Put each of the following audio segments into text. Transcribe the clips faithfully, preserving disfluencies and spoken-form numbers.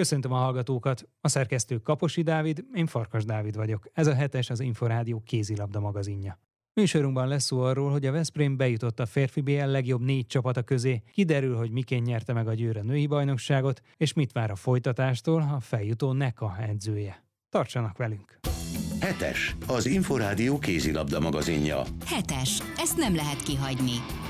Köszöntöm a hallgatókat! A szerkesztő Kaposi Dávid, én Farkas Dávid vagyok. Ez a hetes az Inforádió kézilabda magazinja. Műsorunkban lesz szó arról, hogy a Veszprém bejutott a férfi bé el legjobb négy csapata közé, kiderül, hogy miként nyerte meg a Győr a női bajnokságot, és mit vár a folytatástól a feljutó NEKA edzője. Tartsanak velünk! Hetes, az Inforádió kézilabda magazinja. Hetes, ezt nem lehet kihagyni.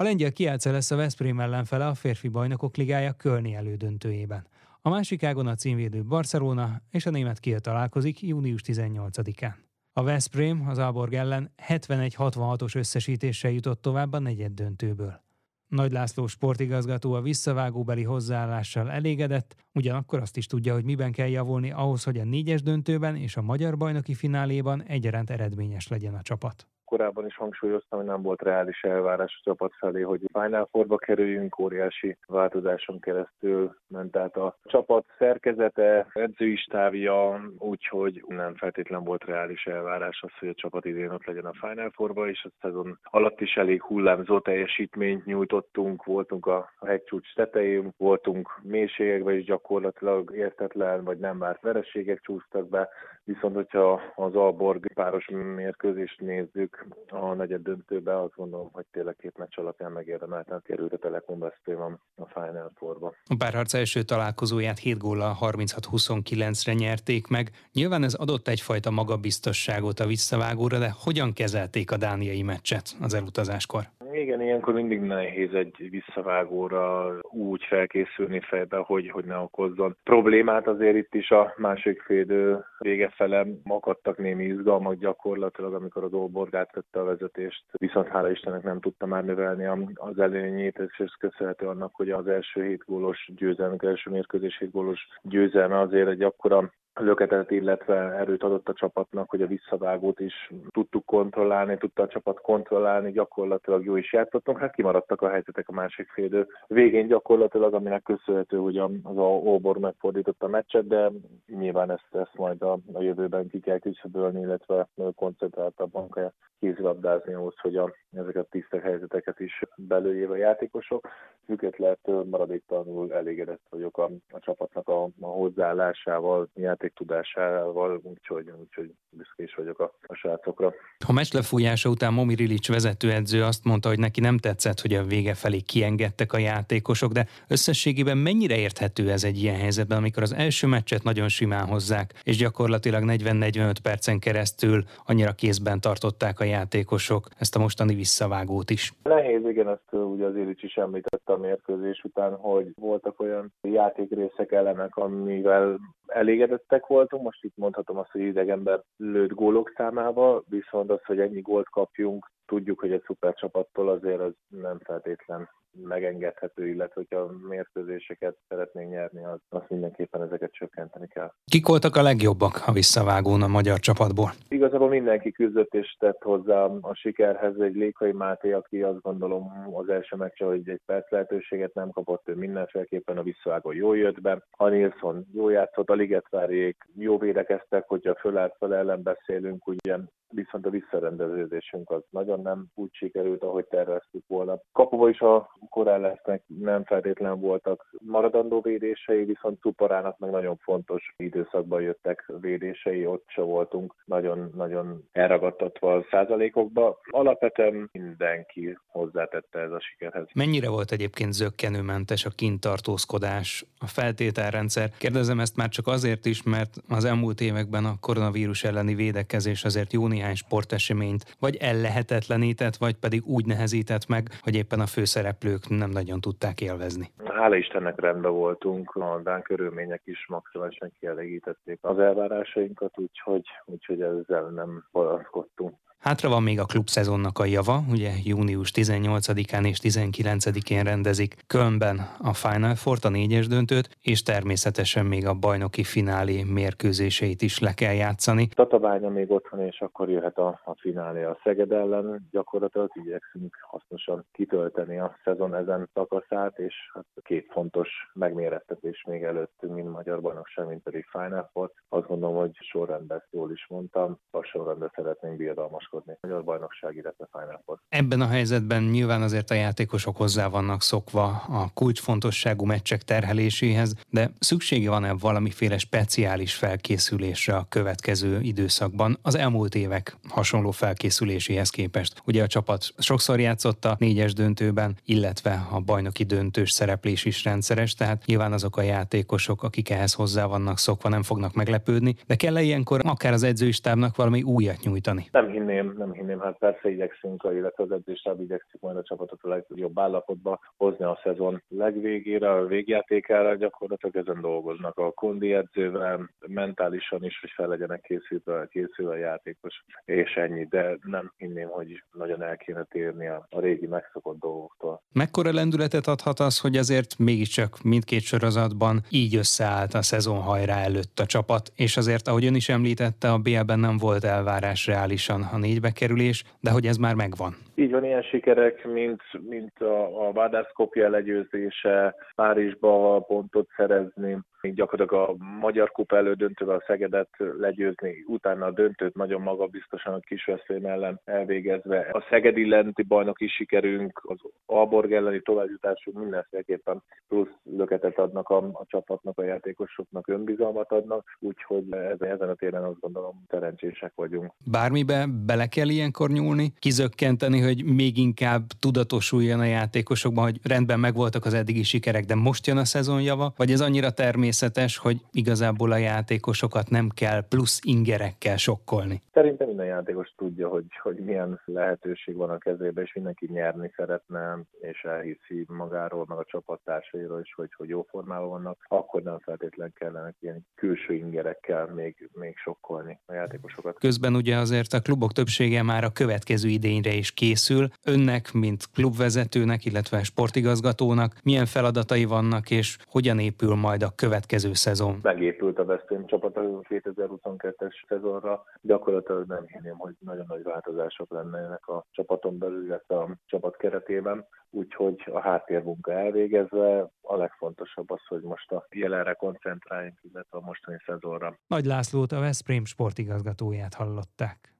A lengyel Kielce lesz a Veszprém ellenfele a férfi bajnokok ligája kölni elődöntőjében. A másik ágon a címvédő Barcelona és a német Kiel találkozik június tizennyolcadikán. A Veszprém az Aalborg ellen hetvenegy hatvanhatos összesítéssel jutott tovább a negyed döntőből. Nagy László sportigazgató a visszavágóbeli hozzáállással elégedett, ugyanakkor azt is tudja, hogy miben kell javulni ahhoz, hogy a négyes döntőben és a magyar bajnoki fináléban egyaránt eredményes legyen a csapat. Korábban is hangsúlyoztam, hogy nem volt reális elvárás a csapat felé, hogy Final Fourba kerüljünk, óriási változáson keresztül ment át a csapat szerkezete, edzői stábja, úgyhogy nem feltétlen volt reális elvárás az, hogy a csapat idén ott legyen a Final Fourba, és a szezon alatt is elég hullámzó teljesítményt nyújtottunk, voltunk a hegycsúcs tetején, voltunk mélységekben is gyakorlatilag értetlen, vagy nem várt vereségek csúsztak be, viszont hogyha az Aalborg páros mérkőzést nézzük, a negyed döntőben azt gondolom, hogy tényleg két meccs alapján megérdemelten került a Telekom Veszprém a Final Fourba. A párharc első találkozóját hét góllal harminchat huszonkilencre nyerték meg. Nyilván ez adott egyfajta magabiztosságot a visszavágóra, de hogyan kezelték a dániai meccset az elutazáskor? Igen, ilyenkor mindig nehéz egy visszavágóra úgy felkészülni fejbe, hogy, hogy ne okozzon problémát. Azért itt is a másik félidő vége fele akadtak némi izgalmak gyakorlatilag, amikor az Aalborg átvette a vezetést, viszont hála Istennek nem tudta már növelni az előnyét, és ez köszönhető annak, hogy az első hét gólos győzelmük, első mérkőzés hét gólos győzelme azért egy akkora löketet, illetve erőt adott a csapatnak, hogy a visszavágót is tudtuk kontrollálni, tudta a csapat kontrollálni, gyakorlatilag jó is játszottunk, hát kimaradtak a helyzetek a másik félidő végén gyakorlatilag, aminek köszönhető, hogy az Aalborg megfordította a meccset, de nyilván ezt, ezt majd a, a jövőben ki kell küszöbölni, illetve koncentráltabban kell kézilabdázni ahhoz, hogy a, ezeket a tiszta helyzeteket is belőjéve a játékosok. Függetlenül maradéktalanul elégedett vagyok a, a csapatnak a, a hozzáállásával, tudásával, úgyhogy, úgyhogy büszke is vagyok a, a srácokra. A meccs lefújása után Momir Ilić vezetőedző azt mondta, hogy neki nem tetszett, hogy a vége felé kiengedtek a játékosok, de összességében mennyire érthető ez egy ilyen helyzetben, amikor az első meccset nagyon simán hozzák, és gyakorlatilag negyven-negyvenöt percen keresztül annyira kézben tartották a játékosok ezt a mostani visszavágót is. Nehéz, igen, ezt ugye az Ilić is említette a mérkőzés után, hogy voltak olyan játékrészek, elemek, amivel elégedettek voltunk, most itt mondhatom azt, hogy idegenben lőtt gólok számával, viszont az, hogy ennyi gólt kapjunk, tudjuk, hogy egy szuper csapattól azért az nem feltétlen megengedhető, illetve hogyha a mérkőzéseket szeretnénk nyerni, az, az mindenképpen ezeket csökkenteni kell. Kik voltak a legjobbak a visszavágón a magyar csapatból? Igazából mindenki küzdött és tett hozzá a sikerhez, egy Lékai Máté, aki azt gondolom az első meccse, hogy egy perc lehetőséget nem kapott, ő mindenféleképpen a visszavágó jól jött be. A Nilsson jó játszott, a Ligetváryék jó védekeztek, hogyha fölállt fel ellen beszélünk, ugye, viszont a visszarendeződésünk az nagyon nem úgy sikerült, ahogy terveztük volna. Kapuba is a korán lesznek, nem feltétlen voltak maradandó védései, viszont Cuparának meg nagyon fontos időszakban jöttek védései, ott se voltunk nagyon-nagyon elragadtatva a százalékokba. Alapvetően mindenki hozzátette ez a sikerhez. Mennyire volt egyébként zökkenőmentes a kintartózkodás, a feltételrendszer? Kérdezem ezt már csak azért is, mert az elmúlt években a koronavírus elleni védekezés azért jó néhány sporteseményt vagy ellehetetlenített, vagy pedig úgy nehezített meg, hogy éppen a főszereplők nem nagyon tudták élvezni. Hála Istennek rendben voltunk, a dán körülmények is maximálisan kielégítették az elvárásainkat, úgyhogy, úgyhogy ezzel nem panaszkodtunk. Hátra van még a klubszezonnak a java, ugye június tizennyolcadikán és tizenkilencedikén rendezik Kölnben a Final Fourt, a négyes döntőt, és természetesen még a bajnoki finálé mérkőzéseit is le kell játszani. Tatabánya még otthon, és akkor jöhet a, a finálé a Szeged ellen. Gyakorlatilag igyekszünk hasznosan kitölteni a szezon ezen szakaszát, és hát két fontos megmérettetés még előttünk, mint magyar bajnokság, mint pedig Final Fourt. Azt gondolom, hogy sorrendben jól is mondtam, a sorrendben szeretnénk birodalmas károskodni a magyar bajnokság, illetve Final Four. Ebben a helyzetben nyilván azért a játékosok hozzá vannak szokva a kulcsfontosságú meccsek terheléséhez, de szüksége van-e valamiféle speciális felkészülésre a következő időszakban az elmúlt évek hasonló felkészüléséhez képest? Ugye a csapat sokszor játszott a négyes döntőben, illetve a bajnoki döntős szereplés is rendszeres, tehát nyilván azok a játékosok, akik ehhez hozzá vannak szokva, nem fognak meglepődni, de kell-e ilyenkor akár az edzőistábnak valami újat nyújtani? Nem hinném, nem hinném, hát persze igyekszünk, illetve az edzőistáb igyekszik majd a csapatot a legjobb állapotba hozni a szezon legvégére, a végjátékára, gyakorlatilag ezen dolgoznak a kondi edzővel, mentálisan is, hogy fel legyenek készülve, készülve a játékos, és ennyi, de nem hinném, hogy nagyon el kéne térni a, a régi megszokott dolgoktól. Mekkora lendületet adhat az, hogy azért mégiscsak mindkét sorozatban így összeállt a szezon hajrá előtt a csapat, és azért, ahogy ön is említette, a bé el-ben nem volt elvárás reálisan a négybe kerülés, de hogy ez már megvan. Így van, ilyen sikerek, mint, mint a, a Vádász Kopje legyőzése, Párizsba pontot szerezni, még gyakorlatilag a Magyar Kupa elődöntővel a Szegedet legyőzni, utána a döntőt nagyon magabiztosan a Kisveszprém ellen elvégezve. A Szeged illenti bajnoki sikerünk, az Aalborg elleni továbbjutásunk mindenféleképpen plusz löketet adnak a, a csapatnak, a játékosoknak, önbizalmat adnak, úgyhogy ezen a téren azt gondolom szerencsések vagyunk. Bármibe bele kell ilyenkor nyúlni, kizökkenteni, hogy még inkább tudatosuljon a játékosokban, hogy rendben megvoltak az eddigi sikerek, de most jön a szezonjava, vagy ez annyira természetes, hogy igazából a játékosokat nem kell plusz ingerekkel sokkolni? Szerintem minden játékos tudja, hogy, hogy milyen lehetőség van a kezében, és mindenki nyerni szeretne, és elhiszi magáról, meg a csapattársairól is, hogy, hogy jó formában vannak, akkor nem feltétlenül kellene ilyen külső ingerekkel még, még sokkolni a játékosokat. Közben ugye azért a klubok többsége már a következő idényre is készül. Önnek, mint klubvezetőnek, illetve sportigazgatónak milyen feladatai vannak, és hogyan épül majd a következő szezon? Megépült a Veszprém csapat a kétezer-huszonkettes szezonra. Gyakorlatilag nem hinném, hogy nagyon nagy változások lennének a csapaton belül, illetve a csapat keretében. Úgyhogy a háttérmunka elvégezve a legfontosabb az, hogy most a jelenre koncentráljunk, illetve a mostani szezonra. Nagy Lászlót, a Veszprém sportigazgatóját hallották.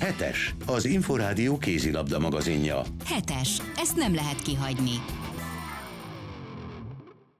Hetes, az Inforádió kézilabda magazinja. Hetes, ezt nem lehet kihagyni.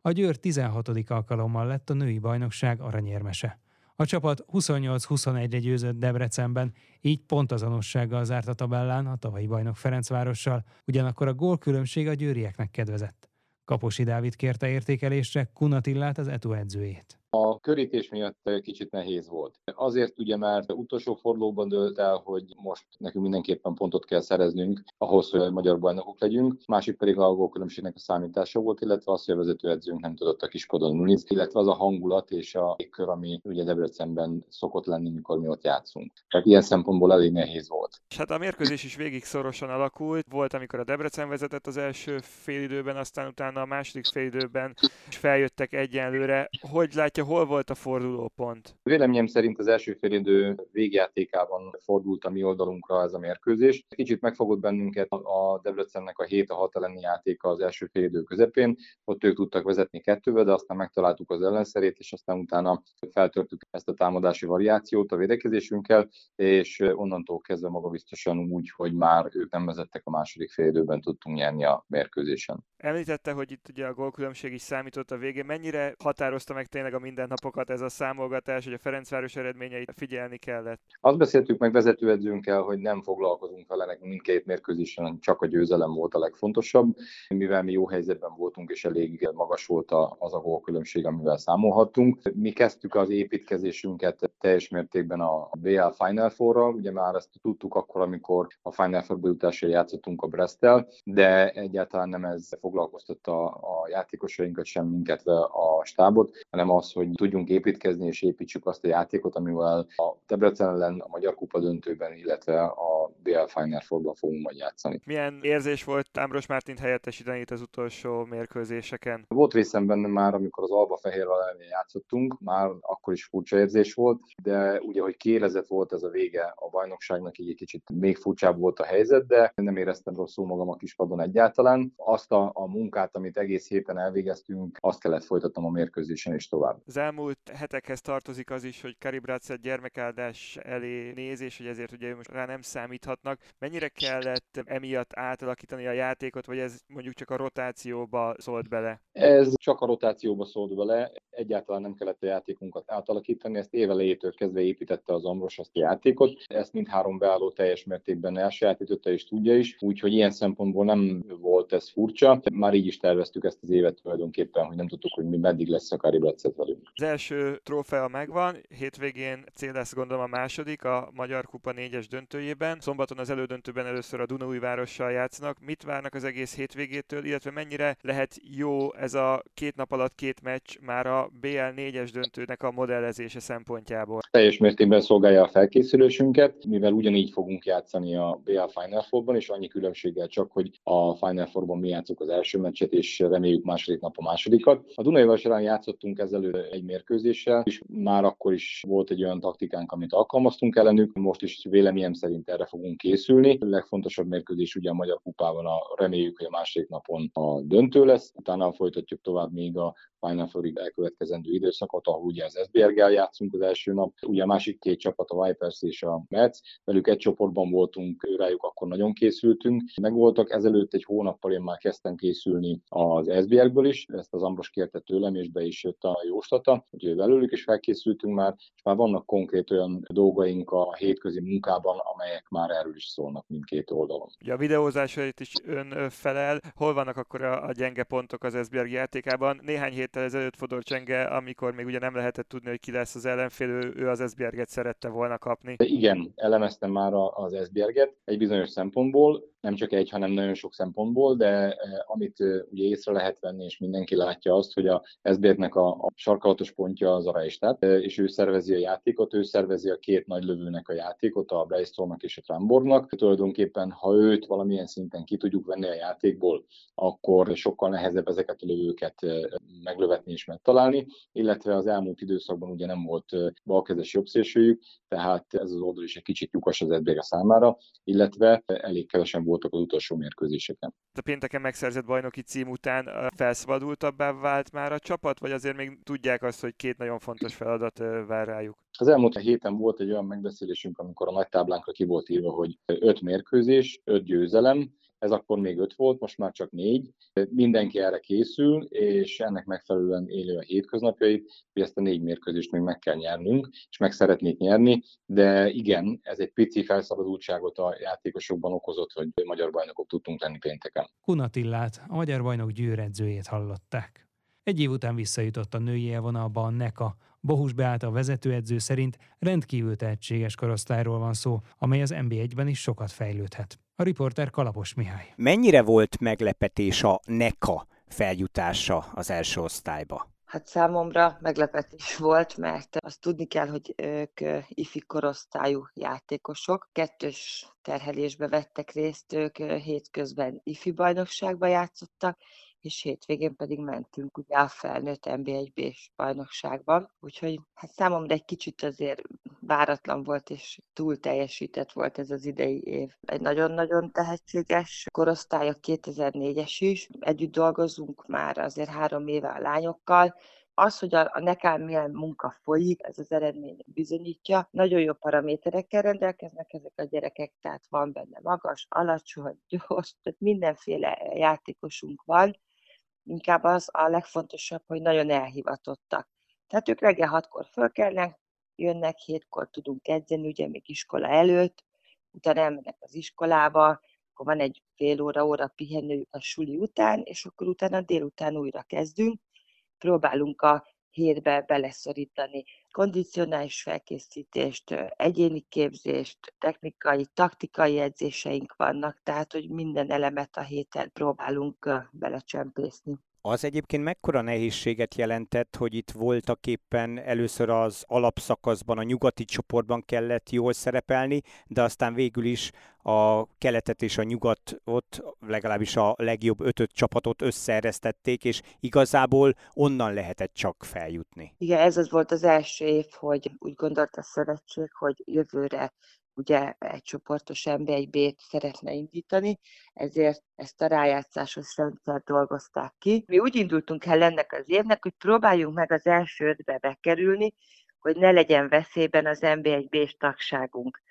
A Győr tizenhatodik alkalommal lett a női bajnokság aranyérmese. A csapat huszonnyolc-huszonegyre győzött Debrecenben, így pontazonossággal zárt a tabellán a tavalyi bajnok Ferencvárossal, ugyanakkor a gólkülönbség a győrieknek kedvezett. Kaposi Dávid kérte értékelésre Kunatillát, az é té o edzőjét. A körítés miatt kicsit nehéz volt. Azért ugye már utolsó fordulóban dőlt el, hogy most nekünk mindenképpen pontot kell szereznünk ahhoz, hogy magyar bajnokok legyünk. Másik pedig a gólkülönbségnek a számítása volt, illetve az, hogy a vezetőedzőnk nem tudott a kispadon, illetve az a hangulat és a légkör, ami ugye Debrecenben szokott lenni, mikor mi ott játszunk. Tehát ilyen szempontból elég nehéz volt. Hát a mérkőzés is végig szorosan alakult. Volt, amikor a Debrecen vezetett az első félidőben, aztán utána a második félidőben is feljöttek egyenlőre. Hogy látja, hol volt a fordulópont? Véleményem szerint az első félidő végjátékában fordult a mi oldalunkra ez a mérkőzés. Kicsit megfogott bennünket a Debrecennek a hét a hat elleni játéka az első félidő közepén. Ott ők tudtak vezetni kettővel, de aztán megtaláltuk az ellenszerét, és aztán utána feltörtük ezt a támadási variációt a védekezésünkkel, és onnantól kezdve magabiztosan úgy, hogy már ők nem vezettek, a második félidőben tudtunk nyerni a mérkőzésen. Említette, hogy itt ugye a gólkülönbség is számított a végén. Mennyire határozta meg tényleg a mindennapokat ez a számolgatás, hogy a Ferencváros eredményeit figyelni kellett? Azt beszéltük meg vezetőedzőnkkel, hogy nem foglalkozunk vele, nekünk mindkét mérkőzésen csak a győzelem volt a legfontosabb, mivel mi jó helyzetben voltunk, és elég magas volt az a gólkülönbség, amivel számolhattunk. Mi kezdtük az építkezésünket teljes mértékben a bé el Final Four-ra, ugye már ezt tudtuk akkor, amikor a Final Four-ba jutásra játszottunk a Bresttel, de egyáltalán nem ez foglalkoztatta a játékosainkat sem, minket a stábot, hanem az, hogy tudjunk építkezni és építsük azt a játékot, amivel a Debrecen ellen, a Magyar Kupa döntőben, illetve a bé el Final Four-ban fogunk majd játszani. Milyen érzés volt Ambros Martint helyettesíteni itt az utolsó mérkőzéseken? Volt részem benne már, amikor az Alba Fehérvár ellen játszottunk, már akkor is furcsa érzés volt, de ugye, hogy kiélezett volt ez a vége a bajnokságnak, így egy kicsit még furcsább volt a helyzet, de nem éreztem rosszul magam a kispadon egyáltalán. Azt a, a munkát, amit egész héten elvégeztünk, azt kellett folytatnom a mérkőzésen és tovább. Az elmúlt hetekhez tartozik az is, hogy Karibrácet gyermekáldás elé néz, és hogy ezért ugye most rá nem számíthatnak. Mennyire kellett emiatt átalakítani a játékot, vagy ez mondjuk csak a rotációba szólt bele? Ez csak a rotációba szólt bele, egyáltalán nem kellett a játékunkat átalakítani, ezt évelejétől kezdve építette az Ambros azt a játékot, ezt mindhárom beálló teljes mértékben elsajátította és tudja is, úgyhogy ilyen szempontból nem volt ez furcsa, már így is terveztük ezt az évet tulajdonképpen, hogy nem tudtuk, hogy mi meddig lesz a Karibrácet velünk. Az első trófea megvan, hétvégén cél lesz gondolom a második, a Magyar Kupa négyes döntőjében, szombaton az elődöntőben először a Dunaújvárossal játszanak. Mit várnak az egész hétvégétől, illetve mennyire lehet jó ez a két nap alatt két meccs már a bé el négyes döntőnek a modellezése szempontjából? Teljes mértékben szolgálja a felkészülésünket, mivel ugyanígy fogunk játszani a bé el Final Fourban, és annyi különbséggel csak, hogy a Final Fourban mi játszunk az első meccset, és reméljük második nap a másodikat. A Dunaújváros ellen játszottunk ezelőtt egy mérkőzéssel, és már akkor is volt egy olyan taktikánk, amit alkalmaztunk ellenük, most is véleményem szerint erre fogunk készülni. A legfontosabb mérkőzés ugye a Magyar Kupában, a reméljük, hogy a második napon a döntő lesz, utána folytatjuk tovább még a Final Fourig elkövetkezendő időszakot, ahol ugye az es bé er-gel játszunk az első nap. Ugye a másik két csapat, a Vipers és a Metz, velük egy csoportban voltunk, rájuk akkor nagyon készültünk. Megvoltak ezelőtt egy hónappal, én már kezdtem készülni az es bé er-ből is, ezt az Ambros kérte tőlem, és be is jött a jóslata, hogy velőlük is felkészültünk már, és már vannak konkrét olyan dolgaink a hétközi munkában, amelyek már erről is szólnak mindkét oldalon. Ugye a videózásért is ön felel, hol vannak akkor a gyenge pontok az es bé er játékában? Néhány héttel ezelőtt Fodor Csenge, amikor még ugye nem lehetett tudni, hogy ki lesz az ellenfél, ő az es bé er-get szerette volna kapni. De igen, elemeztem már az es bé er-get egy bizonyos szempontból, nem csak egy, hanem nagyon sok szempontból, de amit ugye észre lehet venni, és mindenki látja azt, hogy a es bé er-nek a, a sarkalatos pontja az a Reistát, és ő szervezi a játékot, ő szervezi a két nagy lövőnek a játékot, a Brainstormnak és a Trambornnak. Tulajdonképpen, ha őt valamilyen szinten ki tudjuk venni a játékból, akkor sokkal nehezebb ezeket a lövőket meglövetni és megtalálni, illetve az elmúlt időszakban ugye nem volt balkezes jobbszélsőjük, tehát ez az oldal is egy kicsit lyukas az es bé er számára, illetve elég kevesen voltak az utolsó mérkőzéseken. A pénteken megszerzett bajnoki cím után felszabadultabbá vált már a csapat, vagy azért még tudják azt, hogy két nagyon fontos feladat vár rájuk? Az elmúlt héten volt egy olyan megbeszélésünk, amikor a nagy táblánkra ki volt írva, hogy öt mérkőzés, öt győzelem, ez akkor még öt volt, most már csak négy. Mindenki erre készül, és ennek megfelelően élő a hétköznapjait, hogy ezt a négy mérkőzést még meg kell nyernünk, és meg szeretnék nyerni, de igen, ez egy pici felszabadultságot a játékosokban okozott, hogy magyar bajnokok tudtunk lenni pénteken. Kunatillát, a magyar bajnok Győr edzőjét hallották. Egy év után visszajutott a női élvonalba a NEKA. Bohus Beáta vezetőedző szerint rendkívül tehetséges korosztályról van szó, amely az en bé egyben is sokat fejlődhet. A riporter Kalapos Mihály. Mennyire volt meglepetés a NEKA feljutása az első osztályba? Hát számomra meglepetés volt, mert azt tudni kell, hogy ők ifi korosztályú játékosok. Kettős terhelésbe vettek részt, ők hétközben ifi bajnokságba játszottak, és hétvégén pedig mentünk ugye a felnőtt en bé egy bé-s bajnokságban. Úgyhogy hát számomra egy kicsit azért váratlan volt, és túl teljesített volt ez az idei év. Egy nagyon-nagyon tehetséges korosztály, a kétezer-négyes is. Együtt dolgozunk már azért három éve a lányokkal. Az, hogy a, a nekám milyen munka folyik, ez az eredmény bizonyítja. Nagyon jó paraméterekkel rendelkeznek ezek a gyerekek, tehát van benne magas, alacsony, gyors, tehát mindenféle játékosunk van. Inkább az a legfontosabb, hogy nagyon elhivatottak. Tehát ők reggel hatkor fölkelnek, jönnek, hétkor tudunk edzeni, ugye még iskola előtt, utána elmennek az iskolába, akkor van egy fél óra, óra pihenőjük a suli után, és akkor utána délután újra kezdünk, próbálunk a hétbe beleszorítani kondicionális felkészítést, egyéni képzést, technikai, taktikai edzéseink vannak, tehát hogy minden elemet a héten próbálunk belecsempészni. Az egyébként mekkora nehézséget jelentett, hogy itt voltak éppen először az alapszakaszban, a nyugati csoportban kellett jól szerepelni, de aztán végül is a keletet és a nyugatot, legalábbis a legjobb ötöt csapatot összeeresztették, és igazából onnan lehetett csak feljutni. Igen, ez az volt az első év, hogy úgy gondolta a szövetség, hogy jövőre ugye egy csoportos en bé egy bé-t szeretne indítani, ezért ezt a rájátszásos rendszert dolgozták ki. Mi úgy indultunk el ennek az évnek, hogy próbáljunk meg az első ötbe bekerülni, hogy ne legyen veszélyben az en bé egy bé-s tagságunk.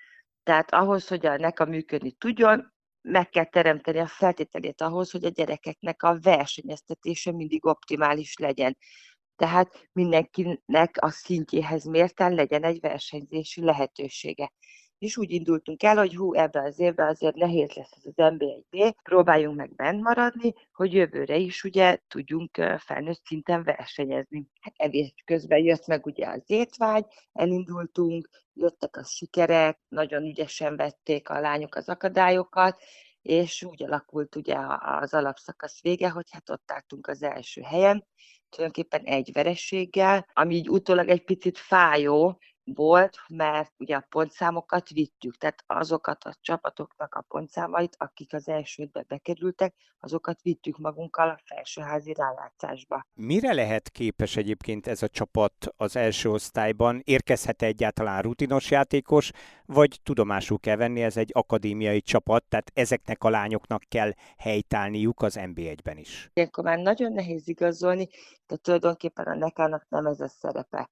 Tehát ahhoz, hogy a NEKA működni tudjon, meg kell teremteni a feltételét ahhoz, hogy a gyerekeknek a versenyeztetése mindig optimális legyen. Tehát mindenkinek a szintjéhez mérten legyen egy versenyzési lehetősége. És úgy indultunk el, hogy hú, ebben az évben azért nehéz lesz ez az en bé egy bé, próbáljunk meg bent maradni, hogy jövőre is ugye tudjunk felnőtt szinten versenyezni. Evés közben jött meg ugye az étvágy, elindultunk, jöttek a sikerek, nagyon ügyesen vették a lányok az akadályokat, és úgy alakult ugye az alapszakasz vége, hogy hát ott álltunk az első helyen, tulajdonképpen egy vereséggel, ami így utólag egy picit fájó volt, mert ugye a pontszámokat vittük, tehát azokat a csapatoknak a pontszámait, akik az elsődbe bekerültek, azokat vittük magunkkal a felsőházi rájátszásba. Mire lehet képes egyébként ez a csapat az első osztályban? Érkezhet-e egyáltalán rutinos játékos, vagy tudomásul kell venni, ez egy akadémiai csapat, tehát ezeknek a lányoknak kell helytállniuk az en bé egyben is? Ilyenkor már nagyon nehéz igazolni, de tulajdonképpen a nekának nem ez a szerepe.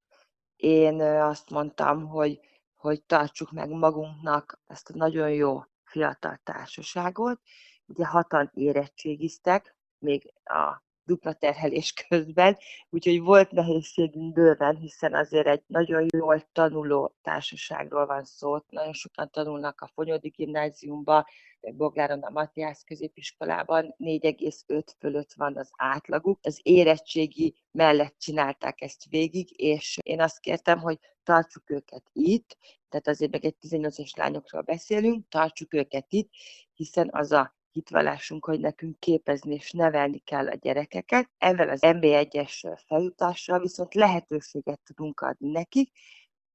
Én azt mondtam, hogy, hogy tartsuk meg magunknak ezt a nagyon jó fiatal társaságot. Ugye hatan érettségiztek, még a dupla terhelés közben, úgyhogy volt nehézségünk bőven, hiszen azért egy nagyon jól tanuló társaságról van szó. Nagyon sokan tanulnak a Fonyódi gimnáziumban, Bogláron a Matthiász középiskolában, négy egész öt fölött van az átlaguk. Az érettségi mellett csinálták ezt végig, és én azt kértem, hogy tartsuk őket itt, tehát azért meg egy tizennyolcas lányokról beszélünk, tartsuk őket itt, hiszen az a hitvallásunk, hogy nekünk képezni és nevelni kell a gyerekeket. Ezzel az en bé egyes feljutással viszont lehetőséget tudunk adni nekik,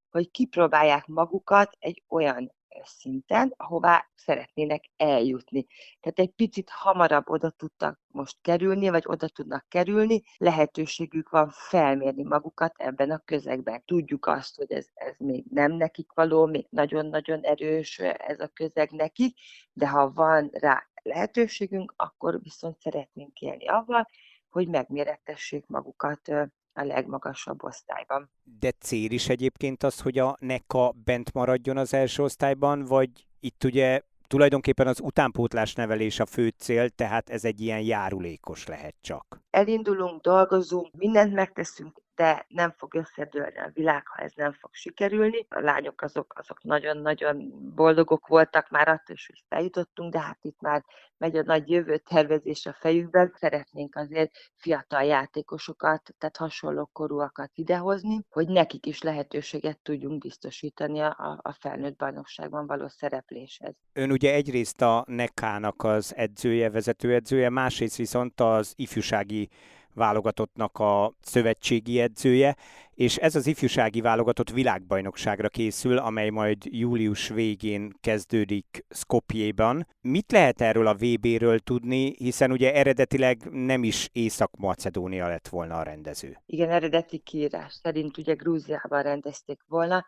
hogy kipróbálják magukat egy olyan szinten, ahová szeretnének eljutni. Tehát egy picit hamarabb oda tudtak most kerülni, vagy oda tudnak kerülni, lehetőségük van felmérni magukat ebben a közegben. Tudjuk azt, hogy ez, ez még nem nekik való, még nagyon-nagyon erős ez a közeg nekik, de ha van rá lehetőségünk, akkor viszont szeretnénk élni avval, hogy megmérettessék magukat a legmagasabb osztályban. De cél is egyébként az, hogy a NEKA bent maradjon az első osztályban, vagy itt ugye tulajdonképpen az utánpótlás nevelés a fő cél, tehát ez egy ilyen járulékos lehet csak. Elindulunk, dolgozunk, mindent megteszünk, de nem fog összedőlni a világ, ha ez nem fog sikerülni. A lányok azok, azok nagyon-nagyon boldogok voltak már attól is, hogy feljutottunk, de hát itt már megy a nagy jövőtervezés a fejükben. Szeretnénk azért fiatal játékosokat, tehát hasonló korúakat idehozni, hogy nekik is lehetőséget tudjunk biztosítani a, a felnőtt bajnokságban való szerepléshez. Ön ugye egyrészt a nekának az edzője, vezetőedzője, másrészt viszont az ifjúsági válogatottnak a szövetségi edzője, és ez az ifjúsági válogatott világbajnokságra készül, amely majd július végén kezdődik Skopjéban. Mit lehet erről a vé béről tudni, hiszen ugye eredetileg nem is Észak-Macedónia lett volna a rendező? Igen, eredeti kiírás szerint ugye Grúziában rendezték volna,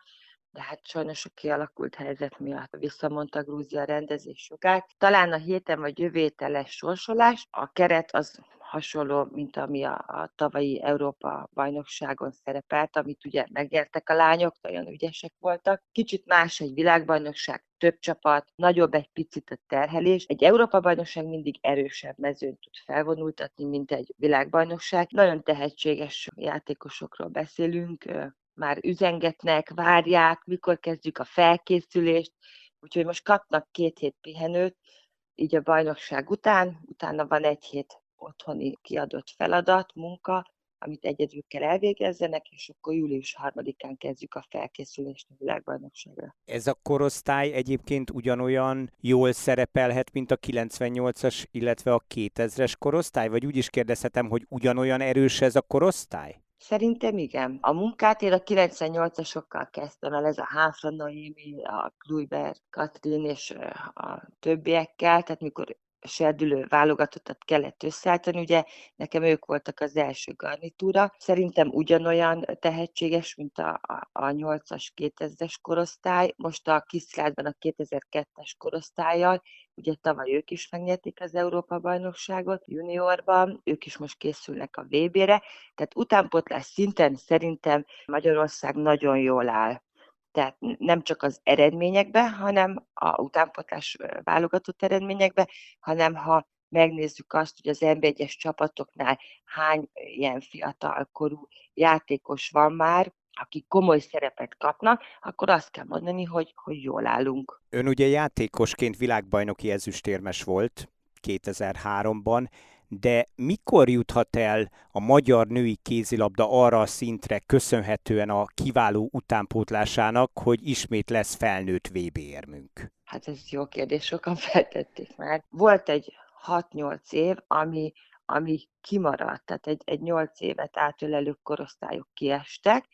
de hát sajnos a kialakult helyzet miatt visszamondta Grúzia rendezés jogát. Talán a héten vagy jövő héten lesz sorsolás, a keret az hasonló, mint ami a, a tavalyi Európa-bajnokságon szerepelt, amit ugye megnyertek a lányok, nagyon ügyesek voltak. Kicsit más egy világbajnokság, több csapat, nagyobb egy picit a terhelés. Egy Európa-bajnokság mindig erősebb mezőn tud felvonultatni, mint egy világbajnokság. Nagyon tehetséges játékosokról beszélünk, már üzengetnek, várják, mikor kezdjük a felkészülést, úgyhogy most kapnak két hét pihenőt, így a bajnokság után, utána van egy hét otthoni kiadott feladat, munka, amit egyedül kell elvégezzenek, és akkor július harmadikán kezdjük a felkészülést a világbajnokságra. Ez a korosztály egyébként ugyanolyan jól szerepelhet, mint a kilencvennyolcas, illetve a kétezres korosztály? Vagy úgy is kérdezhetem, hogy ugyanolyan erős ez a korosztály? Szerintem igen. A munkát én a kilencvennyolcasokkal kezdtem el, ez a Háfra Noémi, a Kluiber, Katrin és a többiekkel, tehát mikor serdülő válogatottat kellett összeállítani, ugye nekem ők voltak az első garnitúra. Szerintem ugyanolyan tehetséges, mint a, a, a nyolcas, kétezres korosztály. Most a Kiszládban a kétezer-kettes korosztályjal, ugye tavaly ők is megnyerték az Európa-bajnokságot juniorban, ők is most készülnek a vé bére, tehát utánpótlás szinten szerintem Magyarország nagyon jól áll. Tehát nem csak az eredményekben, hanem a utánpótlás válogatott eredményekben, hanem ha megnézzük azt, hogy az en bé egyes csapatoknál hány ilyen fiatalkorú játékos van már, akik komoly szerepet kapnak, akkor azt kell mondani, hogy, hogy jól állunk. Ön ugye játékosként világbajnoki ezüstérmes volt kétezer-háromban, de mikor juthat el a magyar női kézilabda arra a szintre köszönhetően a kiváló utánpótlásának, hogy ismét lesz felnőtt vé bé érmünk? Hát ez jó kérdés, sokan feltették már. Volt egy hat-nyolc év, ami, ami kimaradt, tehát egy, egy nyolc évet átölelő korosztályok kiestek,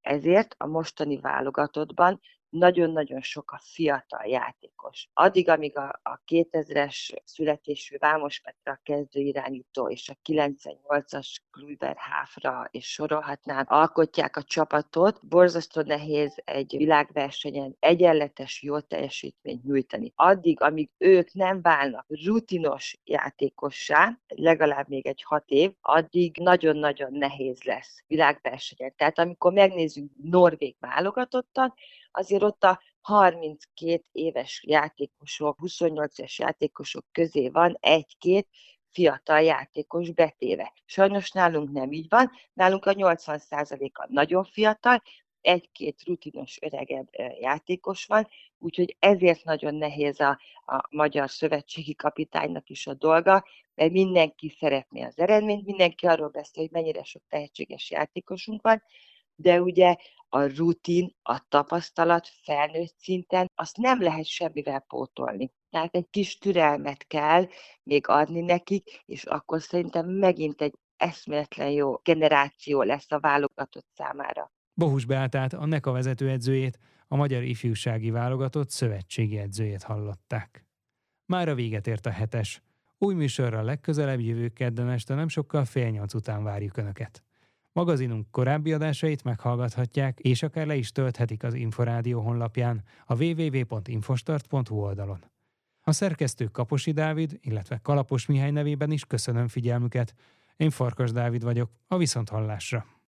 ezért a mostani válogatottban nagyon-nagyon sok a fiatal játékos. Addig, amíg a, a kétezres születésű Vámos Petra kezdőirányító és a kilencvennyolcas Kluiber Háfra és sorolhatnám alkotják a csapatot, borzasztó nehéz egy világversenyen egyenletes, jó teljesítményt nyújtani. Addig, amíg ők nem válnak rutinos játékossá, legalább még egy hat év, addig nagyon-nagyon nehéz lesz világversenyen. Tehát amikor megnézzük norvég válogatottan, azért ott a harminckét éves játékosok, huszonnyolc éves játékosok közé van egy-két fiatal játékos betéve. Sajnos nálunk nem így van, nálunk a nyolcvan százaléka nagyon fiatal, egy-két rutinos öregebb játékos van, úgyhogy ezért nagyon nehéz a, a magyar szövetségi kapitánynak is a dolga, mert mindenki szeretné az eredményt, mindenki arról beszél, hogy mennyire sok tehetséges játékosunk van, de ugye a rutin, a tapasztalat felnőtt szinten, azt nem lehet semmivel pótolni. Tehát egy kis türelmet kell még adni nekik, és akkor szerintem megint egy eszméletlen jó generáció lesz a válogatott számára. Bohus Beátát, a NEKA vezetőedzőjét, a magyar ifjúsági válogatott szövetségi edzőjét hallották. Már a véget ért a hetes. Új műsorra legközelebb jövő kedden este nem sokkal fél nyolc után várjuk Önöket. Magazinunk korábbi adásait meghallgathatják, és akár le is tölthetik az Inforádió honlapján, a double-u double-u double-u pont infostart pont hu oldalon. A szerkesztő Kaposi Dávid, illetve Kalapos Mihály nevében is köszönöm figyelmüket. Én Farkas Dávid vagyok, a viszonthallásra.